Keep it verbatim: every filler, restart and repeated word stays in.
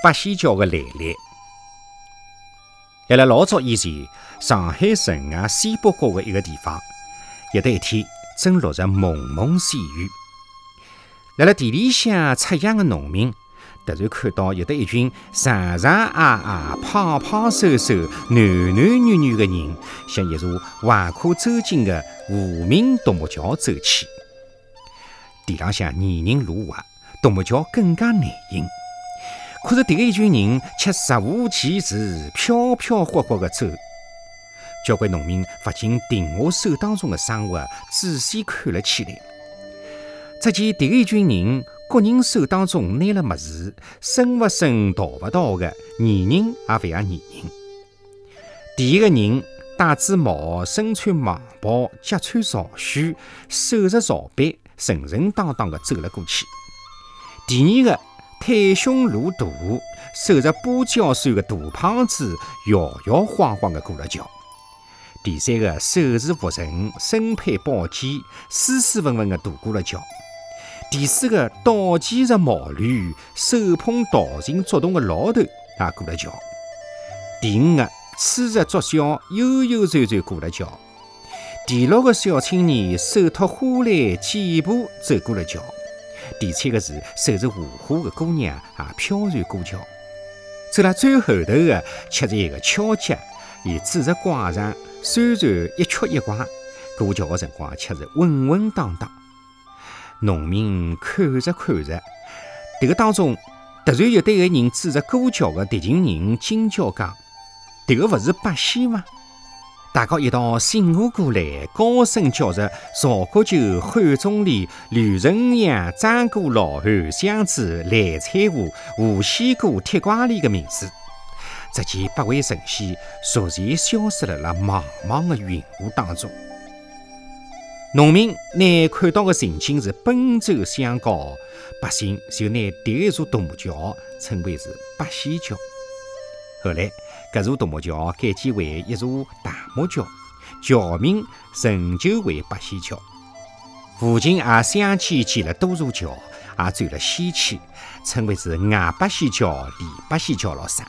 八仙桥的来历，辣辣老早以前，上海城外西北角的一个地方，有得一天正落着蒙蒙细雨。辣辣田里向插秧的农民，突然看到有得一群长长矮矮、胖胖瘦瘦、男男女女的人，向一座怀可周金的无名独木桥走去。地浪向泥泞路滑，独木桥更加难行。可是迭一群人却若无其事，飘飘忽忽地走。交关农民勿禁停下手当中的生活，仔细看了起来。只见迭一群人，各人手当中拿了物事，伸勿伸，逃勿逃的，泥人也勿像泥人。第一个人戴住帽，身穿蟒袍，脚穿朝靴，手持朝板，神神荡荡地走了过去。第二个袒胸露肚，手着芭蕉扇的大胖子，摇摇晃晃地过了桥。第三个手持拂尘，身佩宝剑，斯斯文文地渡过了桥。第四个倒骑着毛驴，手捧道情竹筒的老头也过了桥。第五个吹着竹箫，悠悠转转过了桥。第六个小青年手托花篮，健步走过了桥。第七个是手持荷花的姑娘也飘然过桥。走到最后头的却是一个敲击，伊拄着拐杖，虽然一瘸一拐，过桥的辰光却是稳稳当当。农民看着看着，迭个当中突然有对个人拄着过桥的笛琴人惊叫讲：“迭个勿是八仙吗？”大家一道醒悟过来，高声叫着：“赵国舅、汉钟离、吕丞相、张果老韩、湘子、蓝采和、吴仙姑、铁拐李”的名字。只见八位神仙逐渐消失辣辣茫茫的云雾当中。农民拿看到的情景是奔走相告，百姓就拿迭一座独木桥称为是八仙桥。后来，搿座独木桥改建为一座大木桥，桥名仍旧为八仙桥。附近也相继建了多座桥，也转了仙气，称为是外八仙桥、里八仙桥老啥。